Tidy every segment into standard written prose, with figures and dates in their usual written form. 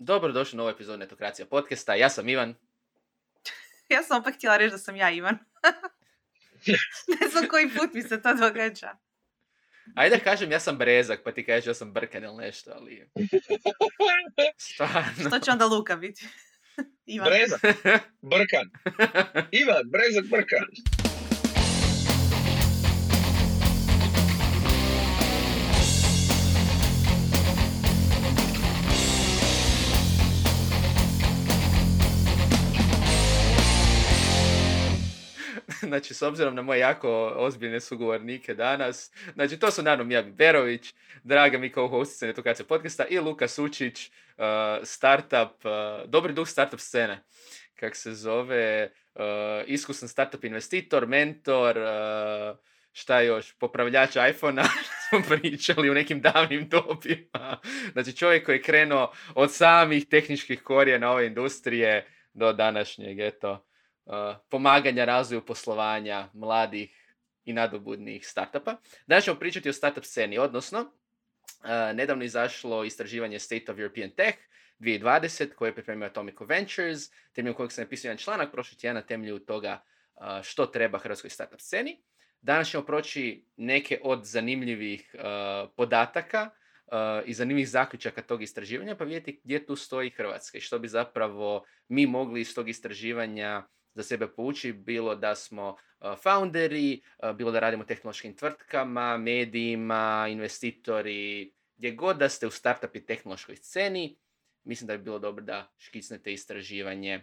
Dobrodošli na ovaj epizod Netokracija podcasta. Ja sam Ivan. Ja sam opet htjela reći da sam ja Ivan. Ne znam koji put mi se to događa. Ajde da kažem ja sam Brezak, pa ti kažeš ja sam Brkan ili nešto, ali... Stvarno. Što će onda Luka biti? Ivan. Brezak. Brkan. Ivan, Brezak, Brkan. Znači, s obzirom na moje jako ozbiljne sugovornike danas, znači, to su Nataša Mijatović Berović, draga mi kao hostice Netokracija podcasta, i Luka Sučić, dobri duh startup scene, kak se zove, iskusan startup investitor, mentor, šta još, popravljač iPhone-a, smo pričali u nekim davnim dobima. Znači, čovjek koji je krenuo od samih tehničkih korijena ove industrije do današnjeg, eto. Pomaganja razvoju poslovanja mladih i nadobudnih startupa. Danas ćemo pričati o startup sceni, odnosno nedavno izašlo istraživanje State of European Tech 2020 koje je pripremio Atomico Ventures, temeljem kojeg sam napisao jedan članak prošli tjedan na temelju toga što treba hrvatskoj startup sceni. Danas ćemo proći neke od zanimljivih podataka i zanimljivih zaključaka tog istraživanja pa vidjeti gdje tu stoji Hrvatska i što bi zapravo mi mogli iz tog istraživanja za sebe pouči, bilo da smo founderi, bilo da radimo tehnološkim tvrtkama, medijima, investitori, gdje god da ste u startup i tehnološkoj sceni, mislim da bi bilo dobro da škicnete istraživanje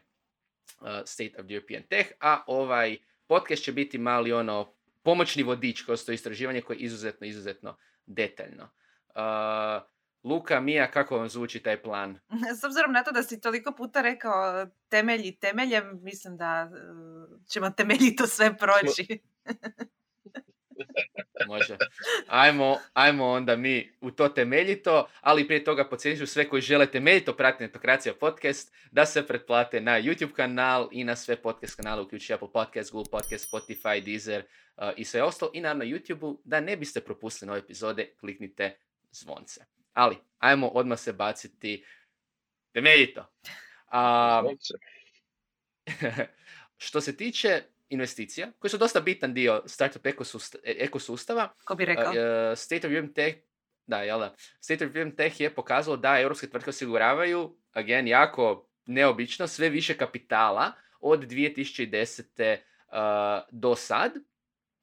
State of European Tech, a ovaj podcast će biti mali ono pomoćni vodič kroz to istraživanje koje je izuzetno, izuzetno detaljno. Luka, Mija, kako vam zvuči taj plan? S obzirom na to da si toliko puta rekao temelji temeljem, mislim da ćemo temeljito sve proći. Može. Ajmo onda mi u to temeljito, ali prije toga podsjetit ću sve koji žele temeljito pratiti Netokracija podcast, da se pretplate na YouTube kanal i na sve podcast kanale, uključujući Apple Podcast, Google Podcast, Spotify, Deezer i sve ostalo. I naravno YouTube-u, da ne biste propustili nove epizode, kliknite zvonce. Ali, ajmo odmah se baciti temeljito. Što se tiče investicija, koji su dosta bitan dio startup ekosustava, ko bi rekao? State of European Tech, da, jel da, State of European Tech je pokazalo da europske tvrtke osiguravaju, again, jako neobično, sve više kapitala od 2010. Do sad.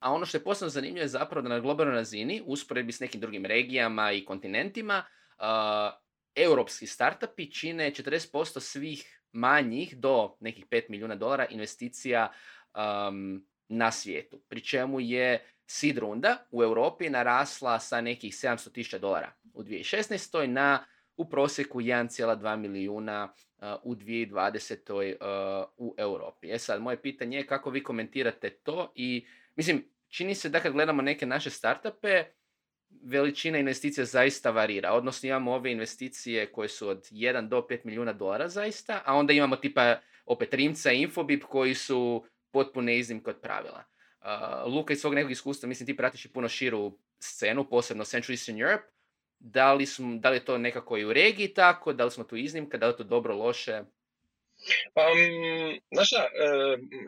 A ono što je posebno zanimljivo je zapravo da na globalnoj razini, usporedbi s nekim drugim regijama i kontinentima, europski startupi čine 40% svih manjih do nekih $5 milijuna investicija na svijetu. Pri čemu je seed runda u Europi narasla sa nekih $700,000 u 2016. na u prosjeku 1,2 milijuna u 2020. U Europi. E sad, moje pitanje je kako vi komentirate to i mislim, čini se da kad gledamo neke naše startupe, veličina investicija zaista varira. Odnosno imamo ove investicije koje su od $1 do $5 milijuna zaista, a onda imamo tipa opet Rimca i Infobip koji su potpune iznimke od pravila. Luka, iz svog nekog iskustva, mislim ti pratiš i puno širu scenu, posebno Central Eastern Europe. Da li je to nekako i u regiji tako, da li smo tu iznimka, da li je to dobro, loše? Znaš šta,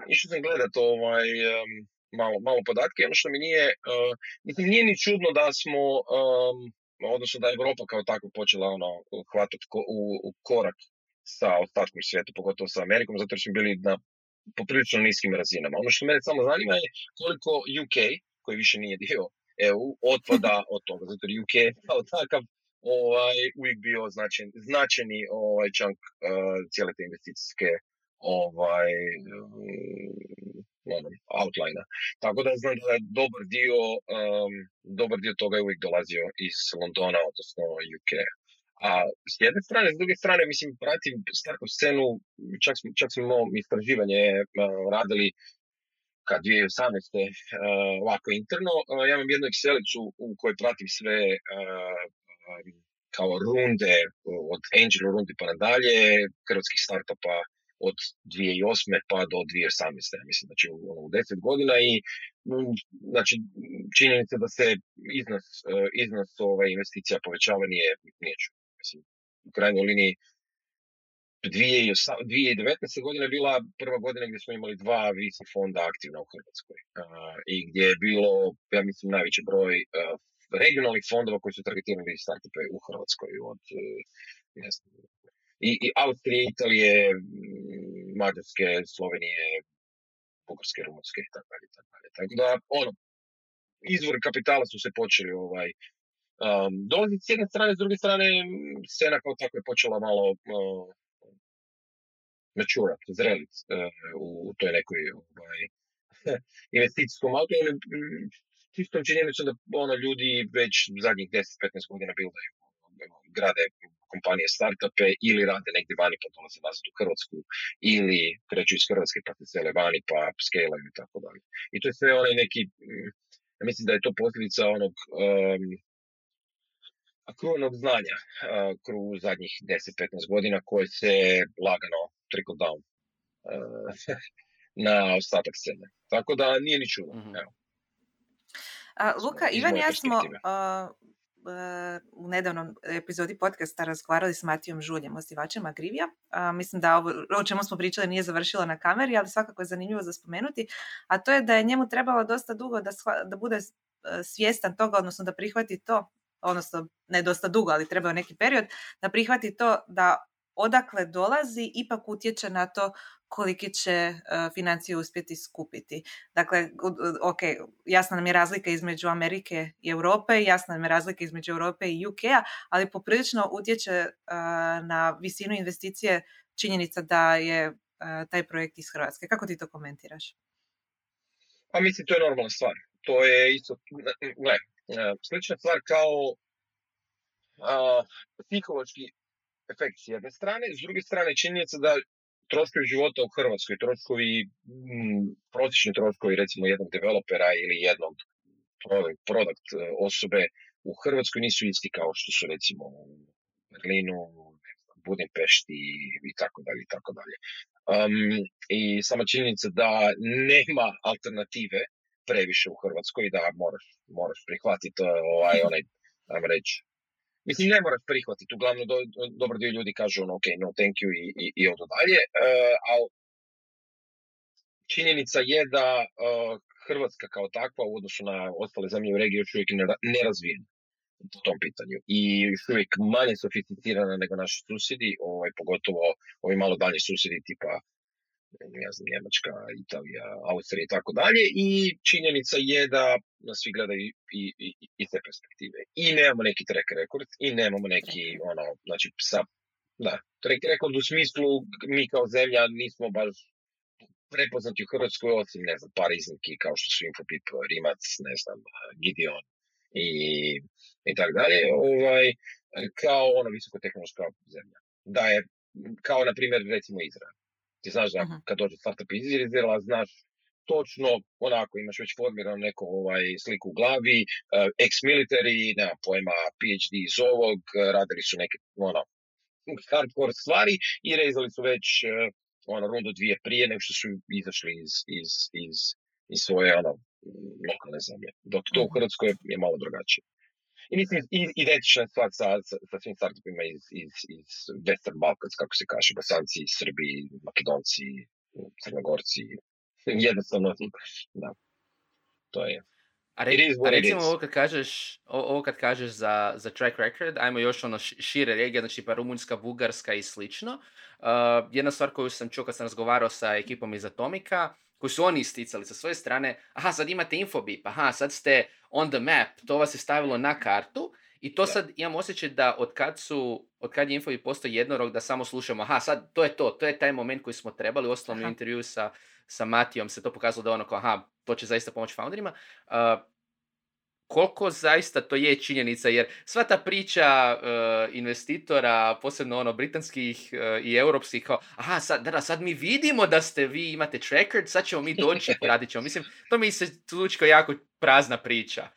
išao sam gledati malo podatke, ono što mi nije ni čudno da smo, odnosno da je Europa kao tako počela hvatati u korak sa ostatkom svijeta, pogotovo sa Amerikom, zato smo bili na poprilično niskim razinama. Ono što mene samo zanima je koliko UK, koji više nije dio EU, otpada od toga, zato je UK kao takav uvijek bio značajni čank cijele te investicijske outline-a. Tako da znam da je dobar dio toga je uvijek dolazio iz Londona, odnosno UK. A s jedne strane, s druge strane, mislim, pratim startup scenu, čak smo istraživanje radili kad 2018. Ovako interno. Ja imam jednu Excelicu u kojoj pratim sve kao runde, od angel rundi pa nadalje, hrvatskih startupa, od 2008. pa do 2018. Mislim, znači u 10 godina i znači, činjenica da se iznos investicija povećava nije čudno. Mislim, u krajnjoj liniji 2019. godina je bila prva godina gdje smo imali 2 VC fonda aktivna u Hrvatskoj i gdje je bilo, ja mislim, najveći broj regionalnih fondova koji su targetirali startupe u Hrvatskoj od i Austrije, Italije, Mađarske, Slovenije, Bugarske, Rumunjske i tako dalje. Tako da, ono, izvori kapitala su se počeli dolaziti s jedne strane, s druge strane scena kao tako je počela malo mačurati, zreliti u toj nekoj investicijskom autu. Čistom činjenicom da ono, ljudi već zadnjih 10-15 godina bildaju, grade kompanije, startupe ili rade negdje vani pa dolaze nazad u Hrvatsku ili kreću iz Hrvatske pa se sele vani pa scale-aju i tako dalje. I to je sve onaj neki, ja mislim da je to posljedica onog akruvanog znanja u zadnjih 10-15 godina koje se lagano trickle down na ostatak scene. Tako da nije ni čudno. Mm-hmm. Luka, Ivan i ja smo u nedavnom epizodi podcasta razgovarali s Matijom Žuljem, osnivačem Agrivija. Mislim da ovo o čemu smo pričali nije završilo na kameri, ali svakako je zanimljivo za spomenuti, a to je da je njemu trebalo dosta dugo da bude svjestan toga, odnosno da prihvati to, odnosno ne dosta dugo, ali trebao neki period, da prihvati to da odakle dolazi ipak utječe na to koliki će financije uspjeti skupiti. Dakle, ok, jasna nam je razlika između Amerike i Europe, jasna nam je razlika između Europe i UK-a, ali poprilično utječe na visinu investicije činjenica da je taj projekt iz Hrvatske. Kako ti to komentiraš? Pa mislim, to je normalna stvar. To je isto, slična stvar kao psihološki efekt s jedne strane, s druge strane činjenica da troškovi života u Hrvatskoj, prosječni troškovi recimo jednog developera ili jednog product osobe u Hrvatskoj nisu isti kao što su recimo u Berlinu, Budimpešti i tako dalje i tako dalje. I sama činjenica da nema alternative previše u Hrvatskoj i da moraš prihvatiti onaj, ajmo reći, mislim, ne moraš prihvatiti, uglavnom dobar dio ljudi kažu ono, ok, no thank you i odo dalje, ali činjenica je da Hrvatska kao takva u odnosu na ostale zemlje u regiji još uvijek nerazvijena po tom pitanju i još uvijek manje sofisticirana nego naši susjedi, pogotovo ovi malo dalje susjedi tipa Njemačka, Italija, Austrija i tako dalje. I činjenica je da nas svi gledaju i te perspektive. I nemamo neki track record i nemamo neki track record u smislu mi kao zemlja nismo baš prepoznati u Hrvatskoj osim, ne znam, par iznimki kao što su Infobip, Rimac, ne znam, Gideon i tako dalje. Kao ono visokotehnološka zemlja. Da je, kao na primjer recimo Izrael. Ti znaš da kad dođe startup iz Izraela, znaš točno, onako imaš već formirano neku sliku u glavi, ex-military, nema pojma, PhD iz ovog, radili su neke hardcore stvari i rezali su već rundu 2 prije nego što su izašli iz svoje lokalne zemlje. Dok to u Hrvatskoj je malo drugačije. I mislim, identična je stvar sa svim startupima iz Western Balkans, kako se kaže, Bosanci, Srbi, Makedonci, Crnogorci, jednostavno, da, to je. A recimo ovo kad kažeš za track record, ajmo još šire regije, znači pa Rumunjska, Bugarska i slično. Jedna stvar koju sam čuo kad sam razgovarao sa ekipom iz Atomika, koji su oni isticali sa svoje strane, sad imate Infobip, sad ste on the map, to vas je stavilo na kartu i to sad imam osjećaj da od kad je Infobip postao jednorog da samo slušamo, sad to je to, to je taj moment koji smo trebali, u osnovnom intervju sa Matijom se to pokazalo da ono kao, to će zaista pomoći founderima. Koliko zaista to je činjenica, jer sva ta priča investitora, posebno britanskih i europskih, kao, sad mi vidimo da ste vi imate tracker, sad ćemo mi doći i radit ćemo. Mislim, to mi se zvuči kao jako prazna priča.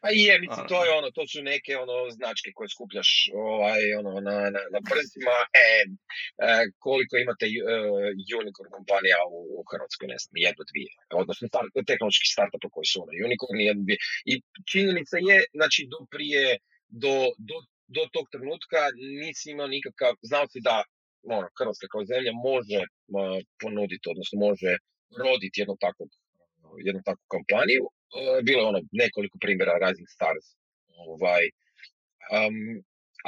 Pa je, mislim, to je to su neke značke koje skupljaš na prstima, koliko imate unicorn kompanija u Hrvatskoj, ne znam, 1 do 2, odnosno tehnološki startupi koji su unicorn 1 do 2. I činjenica je, znači, do tog trenutka nisi imao nikakav, znao si da ono, Hrvatska kao zemlja može ponuditi, odnosno može roditi jednu takvu kampanju. Bilo je ono nekoliko primjera Rising Stars.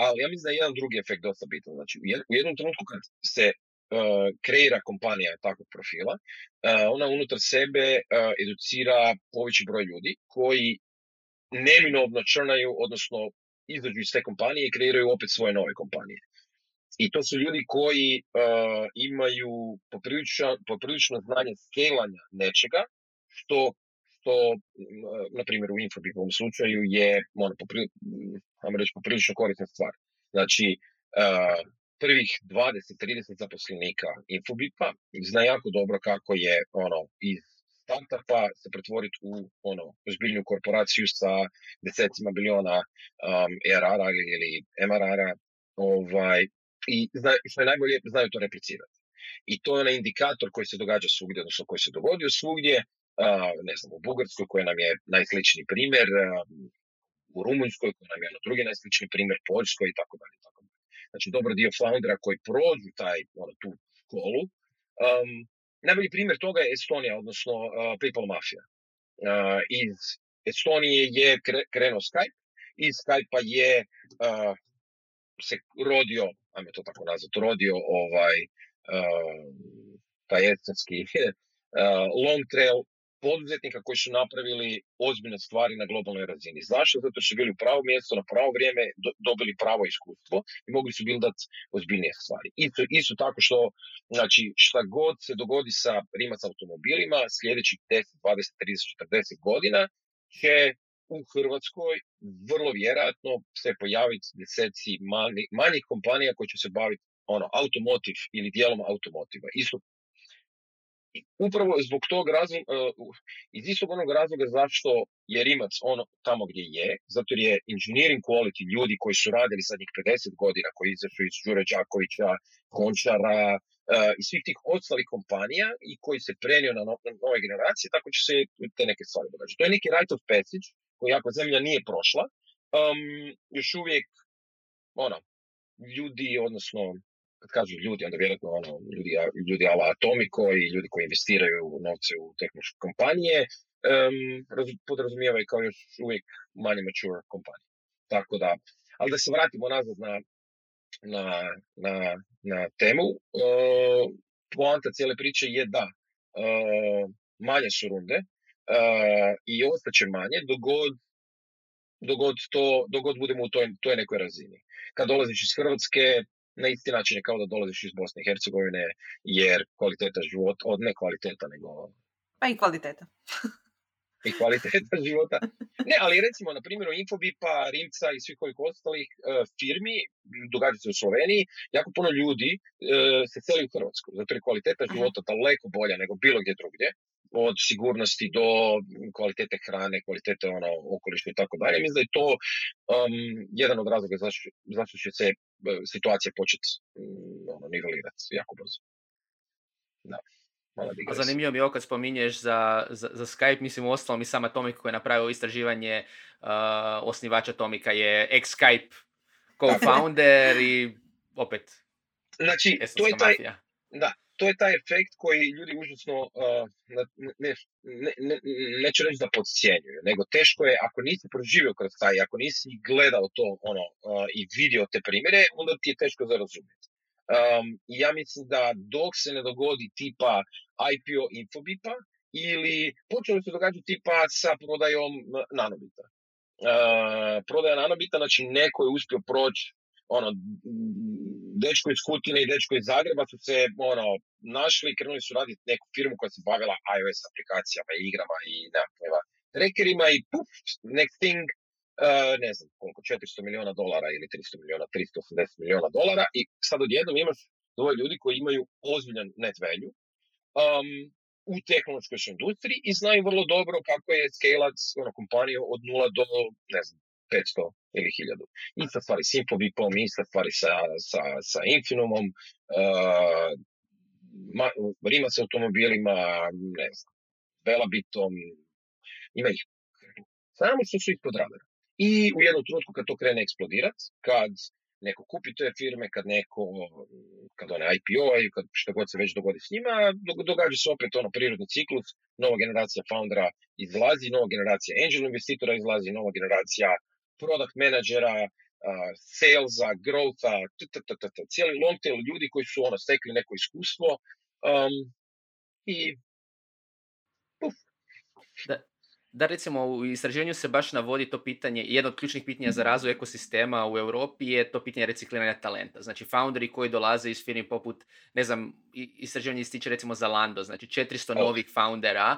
Ali ja mislim da je jedan drugi efekt dosta bitan. Znači, u jednom trenutku kad se kreira kompanija takvog profila, ona unutar sebe educira poveći broj ljudi koji neminovno črnaju, odnosno izađu iz te kompanije i kreiraju opet svoje nove kompanije. I to su ljudi koji imaju poprilično znanje skelanja nečega, što na primjer u Infobipovom slučaju je poprilično korisna stvar. Znači, prvih 20-30 zaposlenika Infobipa zna jako dobro kako je iz startupa se pretvoriti u ozbiljnu korporaciju sa desecima biliona ERR-a ili MRR-a, i što je najbolje, znaju to replicirati. I to je onaj indikator koji se događa svugdje, odnosno koji se dogodio svugdje, ne znam, u Bugarskoj koja nam je najsličniji primjer, u Rumunjskoj koja nam je drugi najsličniji primjer, Poljskoj i tako dalje. Znači, dobar dio foundera koji prođu tu školu. Najbolji primjer toga je Estonija, odnosno PayPal Mafia. Iz Estonije je krenuo Skype, iz Skype-a je se rodio, ajme to tako nazvat, rodio taj estonski long trail poduzetnika koji su napravili ozbiljne stvari na globalnoj razini. Zašto? Zato su bili u pravo mjesto, na pravo vrijeme, dobili pravo iskustvo i mogli su bildati ozbiljnije stvari. Isto tako što, znači, šta god se dogodi sa Rimac automobilima, sljedećih 10, 20, 30, 40 godina će u Hrvatskoj vrlo vjerojatno se pojaviti deseci manjih kompanija koje će se baviti automotiv ili dijelom automotiva. I upravo zbog tog razloga, iz istog onog razloga zašto je Rimac tamo gdje je, zato jer je engineering quality ljudi koji su radili zadnjih 50 godina, koji izašli iz Đure Đakovića, Končara i svih tih ostalih kompanija i koji se prenio na nove generacije, tako će se te neke stvari događati. To je neki rite of passage koji ako zemlja nije prošla, još uvijek ljudi, odnosno kad kažu ljudi, onda vjerojatno ljudi ala Atomico i ljudi koji investiraju novce u tehnološke kompanije podrazumijevaju kao još uvijek manje mature kompanije. Tako da, ali da se vratimo nazad na temu, poanta cijele priče je da manje su runde i ostaće manje dogod budemo u toj nekoj razini. Kad dolaziš iz Hrvatske, na isti način je kao da dolaziš iz Bosne i Hercegovine, jer kvaliteta života, ne kvaliteta, nego... Pa i kvaliteta. I kvaliteta života. Ne, ali recimo, na primjeru Infobipa, Rimca i svih ovih ostalih firmi, događa se u Sloveniji, jako puno ljudi se seli u Hrvatsku, zato je kvaliteta života daleko bolja nego bilo gdje drugdje, od sigurnosti do kvalitete hrane, kvalitete okoliša i tako dalje. Mislim da je to jedan od razloga zašto će se situacija početi nivelirati jako brzo. Da. A zanimljivo mi je kad spominješ za Skype, mislim u ostalom i sam Atomic koji je napravio istraživanje, osnivača Tomika je ex-Skype co-founder i opet znači, estonska mafija. Da, to je taj efekt koji ljudi užasno, neću reći da podcijenjuju, nego teško je, ako nisi proživio kroz taj, ako nisi gledao to i vidio te primjere, onda ti je teško razumjeti. I ja mislim da dok se ne dogodi tipa IPO Infobipa ili počelo se događati tipa sa prodajom Nanobita. Prodaja Nanobita, znači neko je uspio proći, dečko iz Kutine i dečko iz Zagreba su se našli i krenuli su raditi neku firmu koja se bavila iOS aplikacijama i igrama i trekerima i puf, next thing, ne znam koliko, $400 milijuna ili $380 milijuna i sad odjednom imaš dvoje ljudi koji imaju ozbiljan net value u tehnološkoj industriji i znaju vrlo dobro kako je scale-at kompaniju od 0 do, ne znam, 500 ili 1000. Ista stvari s Infobipom, ista stvari sa Infinumom, Rimac automobilima, ne znam, Bellabitom, ima ih. Samo što su ih podradili. I u jednom trenutku kad to krene eksplodirati, kad neko kupi te firme, kad one IPO-aju, što god se već dogodi s njima, događa se opet ono prirodni ciklus, nova generacija foundera izlazi, nova generacija angel investitora izlazi, nova generacija product menadžera, salesa, growtha, cijeli long tail ljudi koji su ono stekli neko iskustvo i puf. Da, recimo, u istraživanju se baš navodi to pitanje, jedno od ključnih pitanja za razvoj ekosistema u Europi je to pitanje recikliranja talenta. Znači, founderi koji dolaze iz firmi poput, ne znam, istraživanje ističe recimo Zalando, znači 400 novih foundera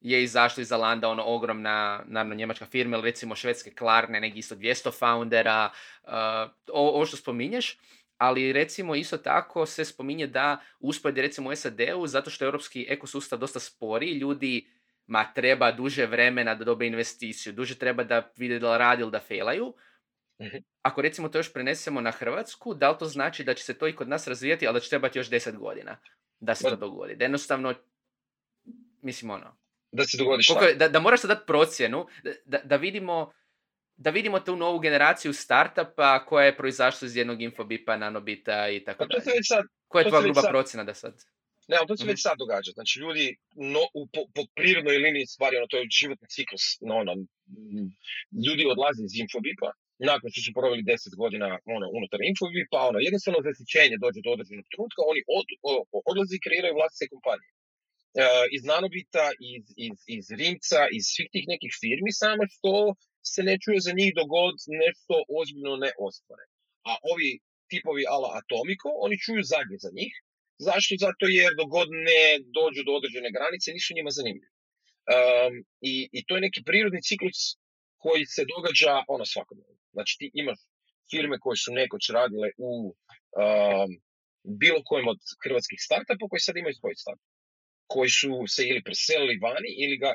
je izašlo iz Zalanda, ono ogromna, naravno, njemačka firma, ili recimo švedske Klarne, negdje isto 200 foundera, ovo što spominješ. Ali recimo isto tako se spominje da usporedi recimo u SAD-u, zato što je europski ekosustav dosta spori, ljudi treba duže vremena da dobe investiciju, duže treba da vide da radi ili da failaju. Ako recimo to još prenesemo na Hrvatsku, da li to znači da će se to i kod nas razvijati, ali da će trebati još 10 godina da se to dogodi? Da jednostavno, mislim ono... Da se dogodi šta? Da moraš dati procjenu, da vidimo tu novu generaciju startupa koja je proizašla iz jednog Infobipa, Nanobita i tako dalje. Koja je tvoja gruba procjena da sad... Ne, ali to se već sad događa. Znači, ljudi po prirodnoj liniji stvari, ono, to je životni ciklus. Ljudi odlaze iz Infobipa, nakon što su proveli 10 godina unutar Infobipa, jednostavno zasićenje dođe do određenog trenutka, oni odlaze i kreiraju vlastite kompanije. Iz Nanobita, iz Rimca, iz svih tih nekih firmi, samo što se ne čuje za njih dogod nešto ozbiljno ne ostvare. A ovi tipovi ala Atomico, oni čuju zadnje za njih. Zašto? Zato jer dogod ne dođu do određene granice, nisu njima zanimljivi. I to je neki prirodni ciklus koji se događa svakodnevno. Znači, ti imaš firme koje su nekoć radile u bilo kojem od hrvatskih startupa koji sad imaju svoj startup, koji su se ili preselili vani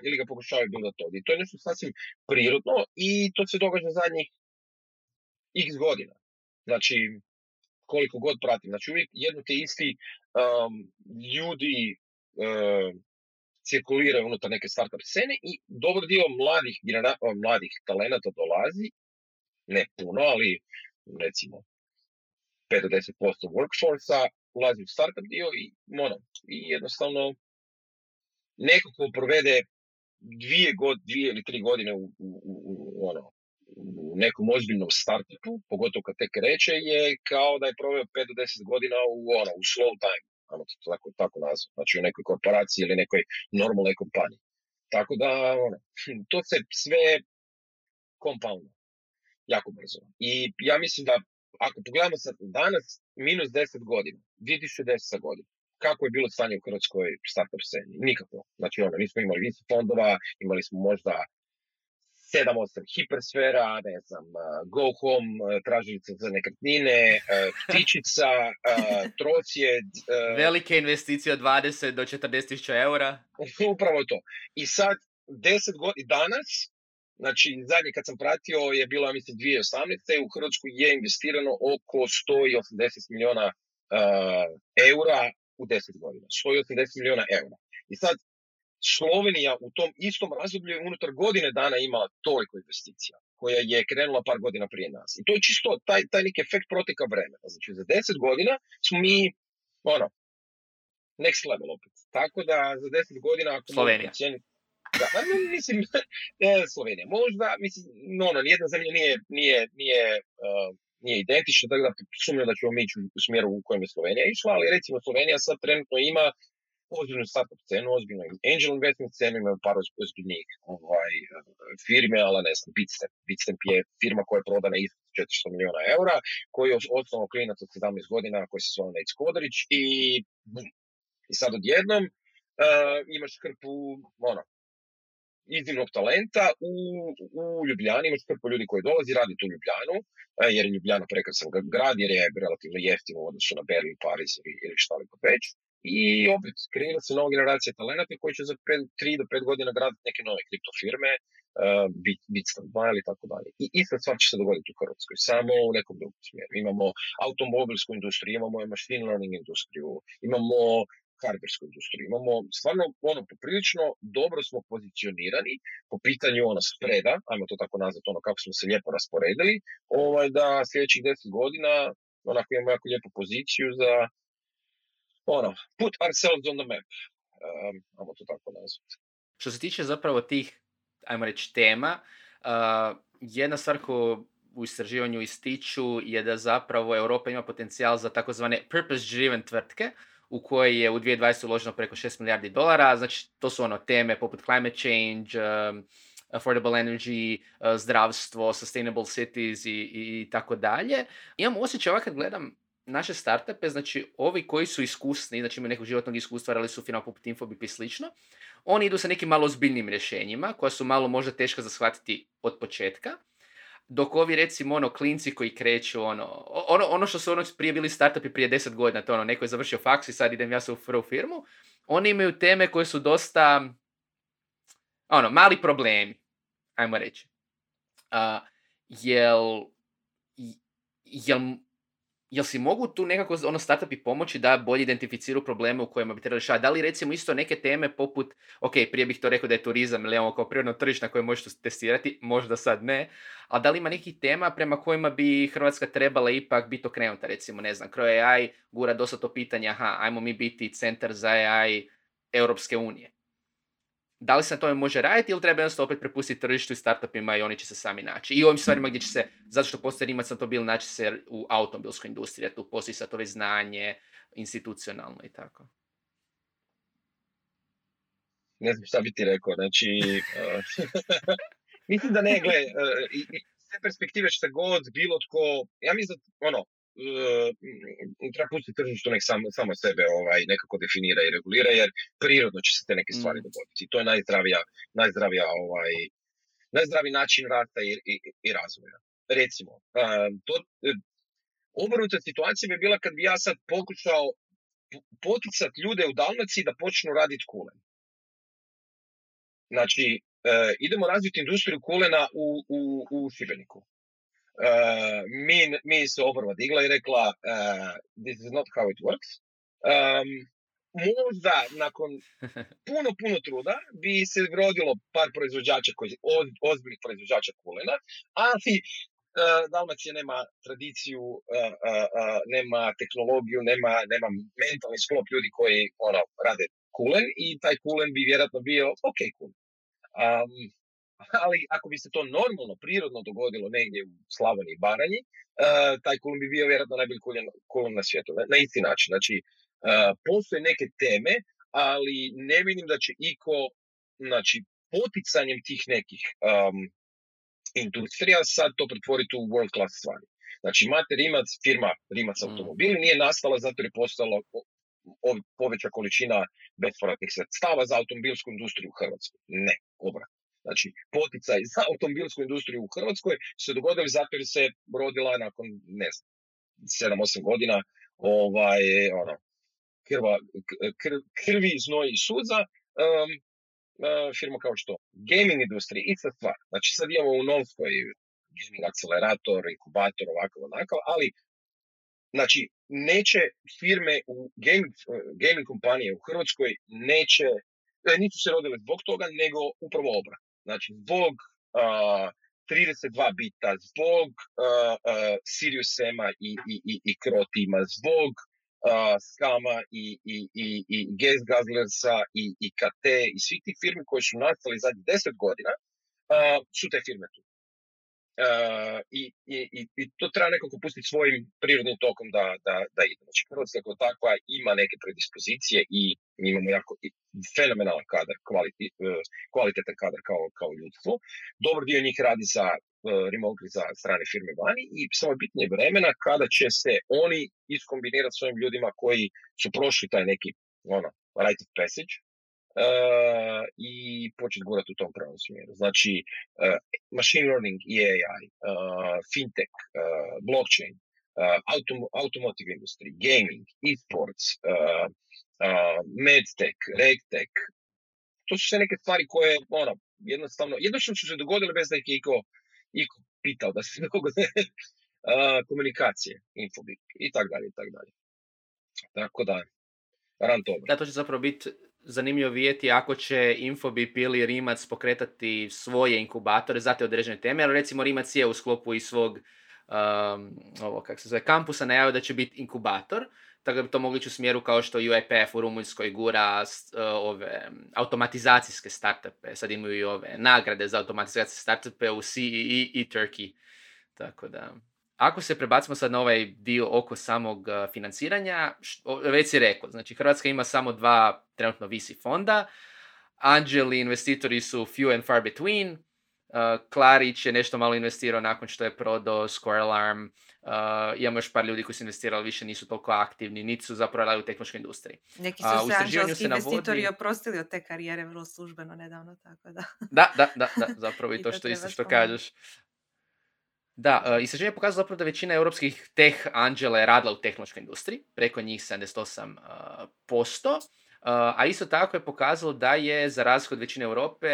ili ga pokušavaju buildati ovdje. I to je nešto sasvim prirodno i to se događa zadnjih x godina. Znači, koliko god pratim. Znači, uvijek jedno te isti ljudi cirkuliraju unutar neke startup scene i dobar dio mladih talenata dolazi, ne puno, ali recimo 5 do 10% workforce-a ulazi u startup dio i jednostavno neko ko provede 2 ili 3 godine u nekom ozbiljnom startupu, pogotovo kad tek reče, je kao da je proveo 5 do 10 godina u slow time, tako nazva, znači u nekoj korporaciji ili nekoj normalnoj kompaniji. Tako da, to se sve kompaunda, jako brzo. I ja mislim da, ako pogledamo sad danas, minus 10 godina, 2010 godina, kako je bilo stanje u hrvatskoj startup sceni? Nikako. Znači, nismo imali više fondova, imali smo možda 7-8 hipersfera, ne znam, go home, tražilica za nekretnine, ptičica, trosjed. Velike investicije od 20 do 40.000 eura. Upravo to. I sad, 10 godina, danas, znači zadnje kad sam pratio je bilo, ja mislim, 2018. U Hrvatsku je investirano oko 180 milijuna eura u 10 godina. 180 milijuna eura. I sad, Slovenija u tom istom razdoblju je unutar godine dana imala toliko investicija koja je krenula par godina prije nas. I to je čisto taj neki efekt proteka vremena. Znači, za 10 godina smo mi, next level opet. Tako da za 10 godina... Ako Slovenija. Slovenija. Možda, mislim, nijedna zemlja nije identična, tako da sumnjam da ćemo mi ići u smjeru u kojem je Slovenija išla, ali recimo Slovenija sad trenutno ima ozbiljnu startup scenu, ozbiljnu angel investment scenu, imaju par ozbiljnih firme, ali ne znam, Bitstamp. Bitstamp je firma koja je prodana ispod 400 milijuna eura, koji je osnovao klinac od 17 godina, koji se zvao Nejc Kodrić i bum. I sad odjednom imaš krpu, iznimnog talenta u Ljubljani, imaš krpu ljudi koji dolazi, radi tu Ljubljanu, jer je Ljubljana prekrasan grad, jer je relativno jeftino u odnosu na Berlin, Pariz ili šta li god već. I opet kreira se nova generacija talenata koji će za 3 do 5 godina graditi neke nove kripto firme, Bitstamp ili tako dalje. I ista stvar će se dogoditi u Hrvatskoj, samo u nekom drugom smjeru. Imamo automobilsku industriju, imamo machine learning industriju, imamo hardversku industriju. Imamo stvarno ono poprilično dobro smo pozicionirani po pitanju ono spreda, ajmo to tako nazvati, ono kako smo se lijepo rasporedili, da sljedećih 10 godina onako imamo jako lijepu poziciju za ono put ourselves on the map. Ajmo to tako nazvati. Što se tiče zapravo tih, ajmo reći, tema, jedna stvar koju u istraživanju ističu je da zapravo Europa ima potencijal za takozvane purpose-driven tvrtke u koje je u 2020 uloženo preko $6 milijardi. Znači, to su ono teme poput climate change, affordable energy, zdravstvo, sustainable cities i tako dalje. Imam osjećaj ovak kad gledam naše startupe, znači ovi koji su iskusni, znači imaju nekog životnog iskustva, ali su firma poput Infobip i slično, oni idu sa nekim malo ozbiljnim rješenjima koja su malo možda teška za shvatiti od početka. Dok ovi, recimo, ono, klinci koji kreću, ono što su ono prije bili startupi prije 10 godina, to ono, neko je završio faks i sad idem ja se u prvu firmu, oni imaju teme koje su dosta, ono, mali problemi, ajmo reći. Jel si mogu tu nekako, ono, startupi pomoći da bolje identificiru probleme u kojima bi trebali rješavati? Da li, recimo, isto neke teme poput, ok, prije bih to rekao da je turizam ili ono kao prirodno tržište na koje možete testirati, možda sad ne, ali da li ima nekih tema prema kojima bi Hrvatska trebala ipak biti okrenuta, recimo, ne znam, kroz AI gura dosta to pitanje, aha, ajmo mi biti centar za AI Europske unije. Da li se na tome može raditi ili treba jednostavno opet prepustiti tržištu i startupima i oni će se sami naći? I ovim stvarima gdje će se, zato što postoji Rimac automobil, naći se u automobilskoj industriji, tu postoji sad ove znanje, institucionalno i tako. Ne znam šta bi ti rekao, znači... mislim da ne, gle, sve perspektive šta god, bilo tko... Ja mislim da, treba pustiti tržištu nek samo sebe nekako definira i regulira, jer prirodno će se te neke stvari dogoditi. I to je najzdraviji način rasta i razvoja. Recimo, obrnuta situacija bi bila kad bi ja sad pokušao poticati ljude u Dalmaciji da počnu raditi kulen. Znači, idemo razviti industriju kulena u Šibeniku. Mi se obrva digla i rekla this is not how it works. Možda nakon puno truda bi se rodilo par proizvođača ozbiljnih proizvođača kulena, ali Dalmacija nema tradiciju, nema tehnologiju, nema mentalni sklop ljudi koji rade kulen i taj kulen bi vjerojatno bio ok kulen. Ali ako bi se to normalno, prirodno dogodilo negdje u Slavoniji i Baranji, taj kulen bi bio vjerojatno najbolji kulen na svijetu. Na isti način. Znači, postoje neke teme, ali ne vidim da će iko, znači, poticanjem tih nekih industrija sad to pretvoriti u world class stvari. Znači, Mate Rimac, firma Rimac automobili nije nastala zato jer je postala poveća količina bespovratnih sredstava za automobilsku industriju u Hrvatskoj. Ne, obratno. Znači, poticaj za automobilsku industriju u Hrvatskoj se dogodili zato jer se rodila nakon, ne znam, 7-8 godina krvi, znoj i suza firma kao što gaming industrija, ista stvar. Znači, sad imamo u Novskoj gaming akcelerator, inkubator, onako, ali znači, neće firme u gaming kompanije u Hrvatskoj nisu se rodile zbog toga, nego upravo obrat. Znači, zbog 32 bita, zbog Sirius-ema i Krotima, zbog Skama i Gas Guzzlersa i KT i svih tih firmi koje su nastali zadnjih 10 godina, su te firme tu. I to treba nekako pustiti svojim prirodnim tokom da ide. Znači, Hrvatska kao takva ima neke predispozicije i imamo jako fenomenalan kadar, kvalitetan kadar kao ljudstvo. Dobar dio njih radi za remotely za strane firme vani i samo je bitnije vremena kada će se oni iskombinirati s ovim ljudima koji su prošli taj neki rite of passage i početi gurati u tom pravom smjeru. Znači, machine learning i AI, fintech, blockchain, automotive industry, gaming, e-sports, medtech, regtech, to su sve neke stvari koje jednostavno su se dogodile bez da ih je iko pitao da se dogodile komunikacije, Infobip i tako dalje. Tako da, Rantober. Da, to će zapravo biti zanimljivo vidjeti ako će Infobip ili Rimac pokretati svoje inkubatore za te određene teme, jer recimo Rimac je u sklopu i svog kampusa najavio da će biti inkubator, tako da bi to mogli ići u smjeru kao što UIPF u Rumunjskoj gura ove automatizacijske startupe, sad imaju i ove nagrade za automatizacijske startupe u CEE i Turkey. Tako da, ako se prebacimo sad na ovaj dio oko samog financiranja, već si rekao, znači Hrvatska ima samo 2 trenutno VC fonda, anđeli investitori su few and far between, Klarić je nešto malo investirao nakon što je prodao Square Alarm, imamo još par ljudi koji su investirali, više nisu toliko aktivni, niti su zapravo radili u tehnološkoj industriji. Neki su se anđelski investitori oprostili od te karijere vrlo službeno nedavno, tako da. Da, zapravo i to što isto što kažeš. Da, istraživanje je pokazalo zapravo da većina europskih tech anđela je radila u tehnološkoj industriji, preko njih 78%, a isto tako je pokazalo da je, za razliku od većine Europe,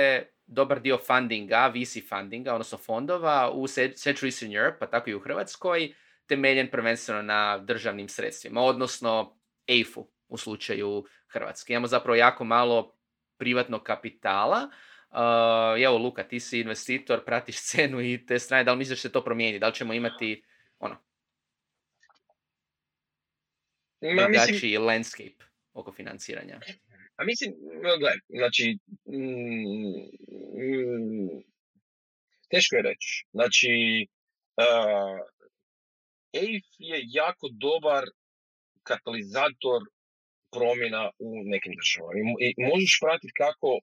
dobar dio fundinga, VC fundinga, odnosno fondova u Central Eastern Europe, pa tako i u Hrvatskoj, temeljen prvenstveno na državnim sredstvima, odnosno EIF-u u slučaju Hrvatske. Imamo zapravo jako malo privatnog kapitala. Evo, Luka, ti si investitor, pratiš scenu i te strane, da li misliš da se to promijeni? Da li ćemo imati drugačiji landscape oko financiranja? A mislim, gledaj, znači, teško je reći. Znači, EIF je jako dobar katalizator promjena u nekim državama. I možeš pratiti kako,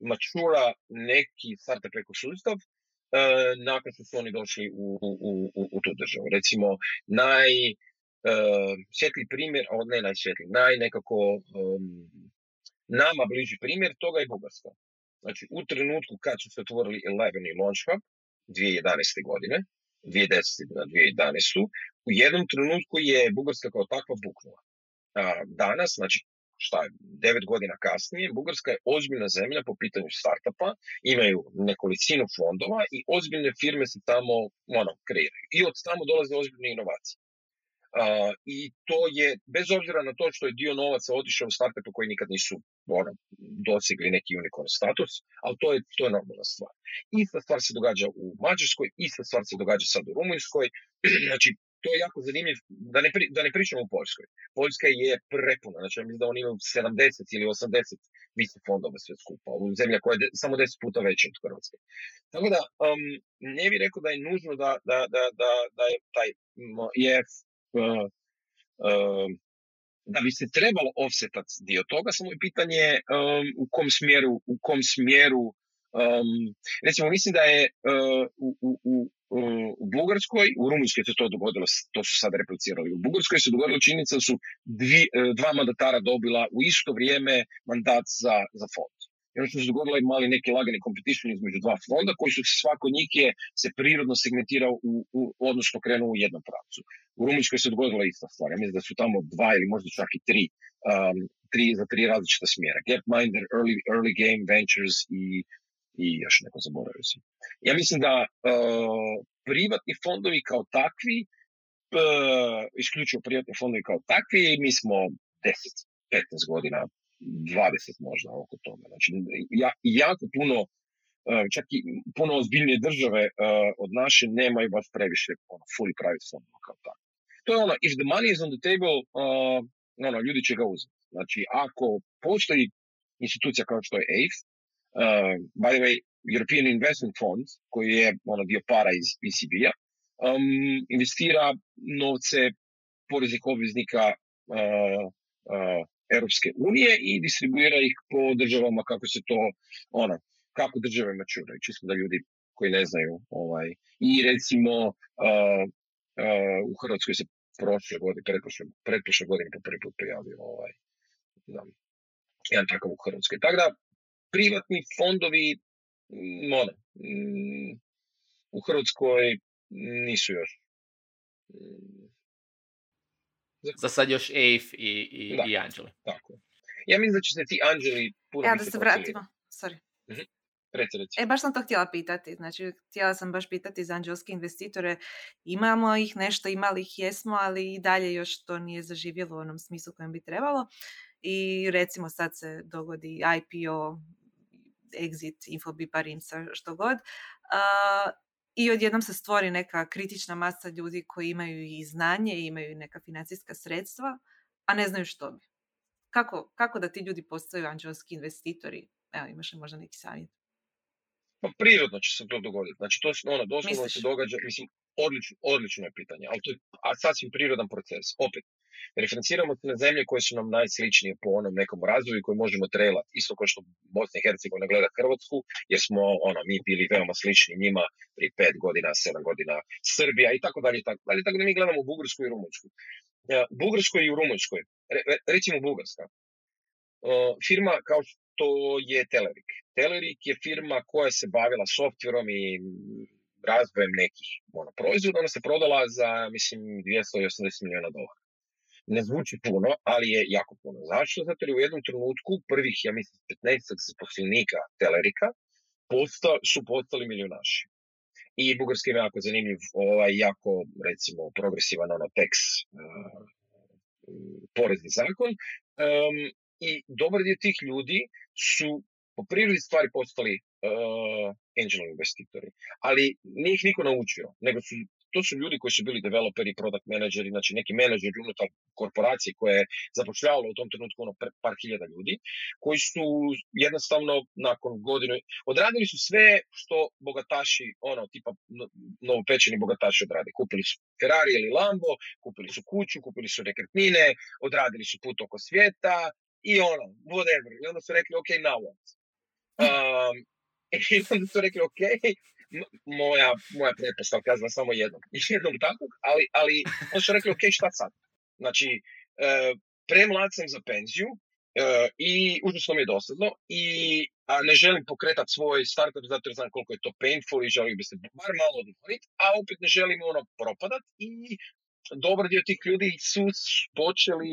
mačura neki startup preko sustav nakon što su oni došli u tu državu. Recimo, svjetli primjer, nama bliži primjer toga je Bugarska. Znači, u trenutku kad su se otvorili Eleven i Launch Hub 2011. godine, 2010. na 2011. u jednom trenutku je Bugarska kao takva buknula. Danas, znači, 9 godina kasnije, Bugarska je ozbiljna zemlja po pitanju startupa, imaju nekolicinu fondova i ozbiljne firme se tamo kreiraju. I od tamo dolaze ozbiljne inovacije. I to je, bez obzira na to što je dio novaca otišao u startupe koji nikad nisu dosegli neki unicorn status, ali to je normalna stvar. Ista stvar se događa u Mađarskoj, ista stvar se događa sad u Rumunjskoj. Znači, to je jako zanimljivo, da ne pričamo o Poljskoj. Poljska je prepuna, znači mislim da oni imaju 70 ili 80 VC fondova sve skupa, zemlja koja je samo 10 puta veća od Hrvatske. Tako da, ne bih rekao da je nužno da je taj EIF, da bi se trebalo offsetati dio toga, samo je pitanje u kom smjeru. Recimo, mislim da je u Bugarskoj, u Rumunjskoj se to dogodilo, to su sad replicirali. U Bugarskoj se dogodilo činjenica da su 2 mandatara dobila u isto vrijeme mandat za fond. I ono što se dogodilo je mali neki lagani competition između 2 fonda koji su svako od njih se prirodno segmentirao odnosno krenuo u jednom pravcu. U Rumunjskoj se dogodila ista stvar. Ja mislim da su tamo 2 ili možda čak i 3 za 3 različita smjera. Gapminder, early Game Ventures i još neko zaboravio sam. Ja mislim da privatni fondovi kao takvi, isključivo privatni fondovi kao takvi, mi smo 10, 15 godina, 20 možda oko toga. Znači, jako puno, čak i puno ozbiljnije države od naše nemaju baš previše fully private fondova kao takvi. To je if the money is on the table, ljudi će ga uzeti. Znači, ako postoji institucija kao što je EIF, by the way, European Investment Fund, koji je dio para iz ECB-a, investira novce poreznih obveznika Europske unije i distribuira ih po državama kako se to, kako države mačuraju, čisto da ljudi koji ne znaju. I recimo, u Hrvatskoj se pretprošle godine po prvi put prijavio jedan takav u Hrvatskoj. Tako da, privatni fondovi u Hrvatskoj nisu još. Za sad još EIF i anđeli. Tako. Ja mislim da će se ti anđeli puno više. Da se vratimo. Sorry. Reci. E, baš sam to htjela pitati. Znači, htjela sam baš pitati za anđelske investitore. Imamo ih nešto, imali ih jesmo, ali i dalje još to nije zaživjelo u onom smislu kojem bi trebalo. I recimo sad se dogodi IPO, exit, Infobipa, Rimsa, što god. I odjednom se stvori neka kritična masa ljudi koji imaju i znanje, i imaju neka financijska sredstva, a ne znaju što bi. Kako da ti ljudi postaju anđelski investitori? Evo, imaš li možda neki savjet? Pa prirodno će se to dogoditi. Znači, to ono, doslovno se događa, mislim, odlično je pitanje, ali to je sasvim prirodan proces. Opet, referenciramo se na zemlje koje su nam najsličnije po onom nekom razvoju koje možemo trelati. Isto kao što Bosna i Hercegovina gleda Hrvatsku, jer smo mi bili veoma slični njima prije 5 godina, 7 godina, Srbija i tako dalje. Tako da mi gledamo u Bugarsku i Rumunjsku. U Bugarskoj i u Rumunjskoj, recimo Bugarska, firma kao što je Telerik. Telerik je firma koja se bavila softverom i razvojem nekih proizvoda. Ona se prodala za, mislim, $280 milijuna. Ne zvuči puno, ali je jako puno. Zašto? Zato jer u jednom trenutku prvih, ja mislim, 15 zaposlenika Telerika su postali milijunaši. I bugarski je jako zanimljiv, jako, recimo, progresivan tax porezni zakon. I dobar dio tih ljudi su po prirodi stvari postali angel investitori. Ali nije ih niko naučio, nego to su ljudi koji su bili developeri, product menadžeri, znači neki menadžeri unutar korporacije koja je zapošljavala u tom trenutku par hiljada ljudi, koji su jednostavno nakon godinu odradili su sve što bogataši, tipa novopečeni bogataši odrade. Kupili su Ferrari ili Lambo, kupili su kuću, kupili su nekretnine, odradili su put oko svijeta i whatever. I onda su rekli, ok, now what? I onda su rekli, ok, moja pretpostavka, ja znam samo jednog takvog, ali on su rekli, ok, šta sad? Znači, premlad sam za penziju i užasno mi je dosadno, a ne želim pokretati svoj startup zato jer znam koliko je to painful i želim bi se bar malo odmoriti, a opet ne želim propadati i dobar dio tih ljudi su počeli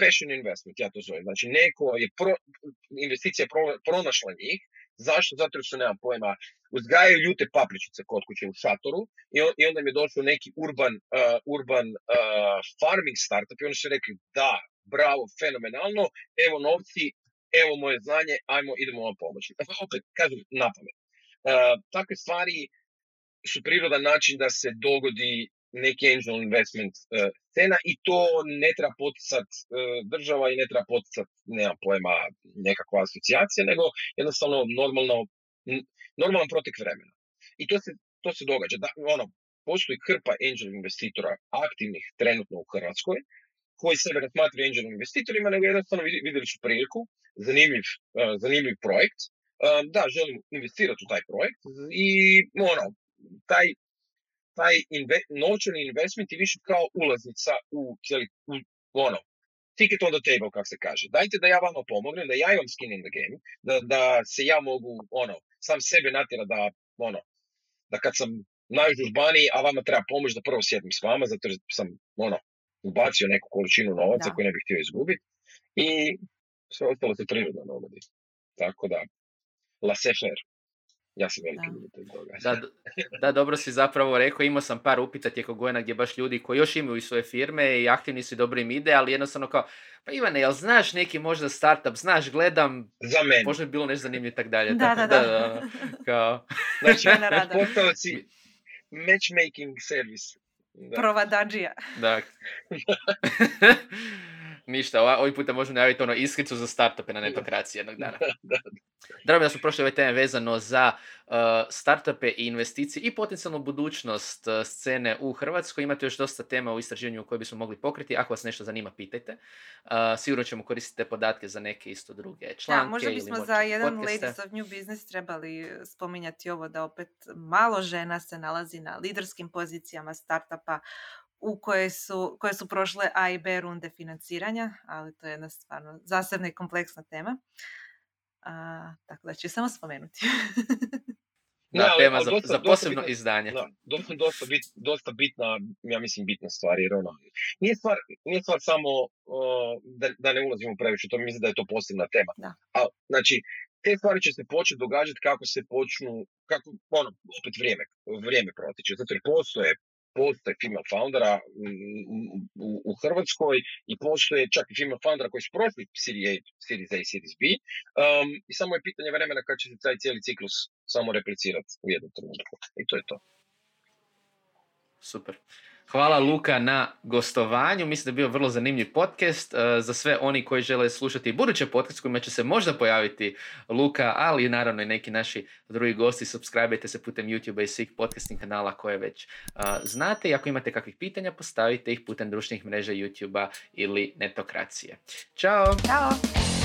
passion investment, ja to zovem. Znači, neko je investicija pronašla njih. Zašto? Zato jer su, nemam pojma, uzgajaju ljute papričice kod kuće u šatoru i onda im je došao neki urban farming startup i oni su rekli, da, bravo, fenomenalno, evo novci, evo moje znanje, idemo vam pomoći. Opet, kažem, napamet. Takve stvari su prirodan način da se dogodi neki angel investment scena i to ne treba poticat država i ne treba poticat, nemam pojma, nekakva asocijacija, nego jednostavno normalan protek vremena. I to se događa. Da, postoji krpa angel investitora aktivnih trenutno u Hrvatskoj, koji sebe ne smatraju angel investitorima, nego jednostavno vidjeli su priliku, zanimljiv projekt. Da, želim investirati u taj projekt i taj novčani investment je više kao ulaznica u ticket on the table, kako se kaže. Dajte da ja vama pomognem, da ja imam skin in the game, da se ja mogu, sam sebe natjera da kad sam najužbaniji, a vama treba pomoć da prvo sjednem s vama, zato jer sam, ubacio neku količinu novaca koju ne bih htio izgubiti i sve ostalo se prirodno dogodi. Tako da, laissez faire. Ja sam veliki ljubitelj toga. Da, dobro si zapravo rekao, imao sam par upita tijekom godina gdje baš ljudi koji još imaju svoje firme i aktivni su i dobro im ide, ali jednostavno kao, pa Ivane, jel znaš neki možda startup, znaš, gledam, za mene možda bi bilo nešto zanimljivo i tako dalje. Da. Kao... Znači, postao si matchmaking service. Da. Provadađija. Da. Ništa, ovih puta možemo najaviti iskricu za startupe na Netokraciji jednog dana. Drago mi da smo prošli ove teme vezano za startupe i investicije i potencijalnu budućnost scene u Hrvatskoj. Imate još dosta tema u istraživanju koje bismo mogli pokriti. Ako vas nešto zanima, pitajte. Sigurno ćemo koristiti te podatke za neke isto druge članke. Da, možda bismo za jedan Ladies of New Business trebali spominjati ovo da opet malo žena se nalazi na liderskim pozicijama startupa u koje su prošle A i B runde financiranja, ali to je jedna stvarno zasebna i kompleksna tema. Tako da ću samo spomenuti. Tema za posebno izdanje. Dosta bitna, ja mislim, bitna stvar, jer nije stvar samo da ne ulazimo previše, to mislim da je to posebna tema. Da. A, znači, te stvari će se početi događati kako se počnu, kako, ono, opet vrijeme protiče. Zato jer postoje female foundera u Hrvatskoj i postoje čak i female foundera koji su prošli Series A, Series A i Series B. I samo je pitanje vremena kad će se taj cijeli ciklus samo replicirati u jednom trenutku. I to je to. Super. Hvala Luka na gostovanju, mislim da je bio vrlo zanimljiv podcast za sve oni koji žele slušati buduće podcast kojima će se možda pojaviti Luka, ali naravno i neki naši drugi gosti. Subscribe-ajte se putem YouTube-a i svih podcasting kanala koje već znate i ako imate kakvih pitanja postavite ih putem društvenih mreža YouTube-a ili Netokracije. Ćao! Ćao!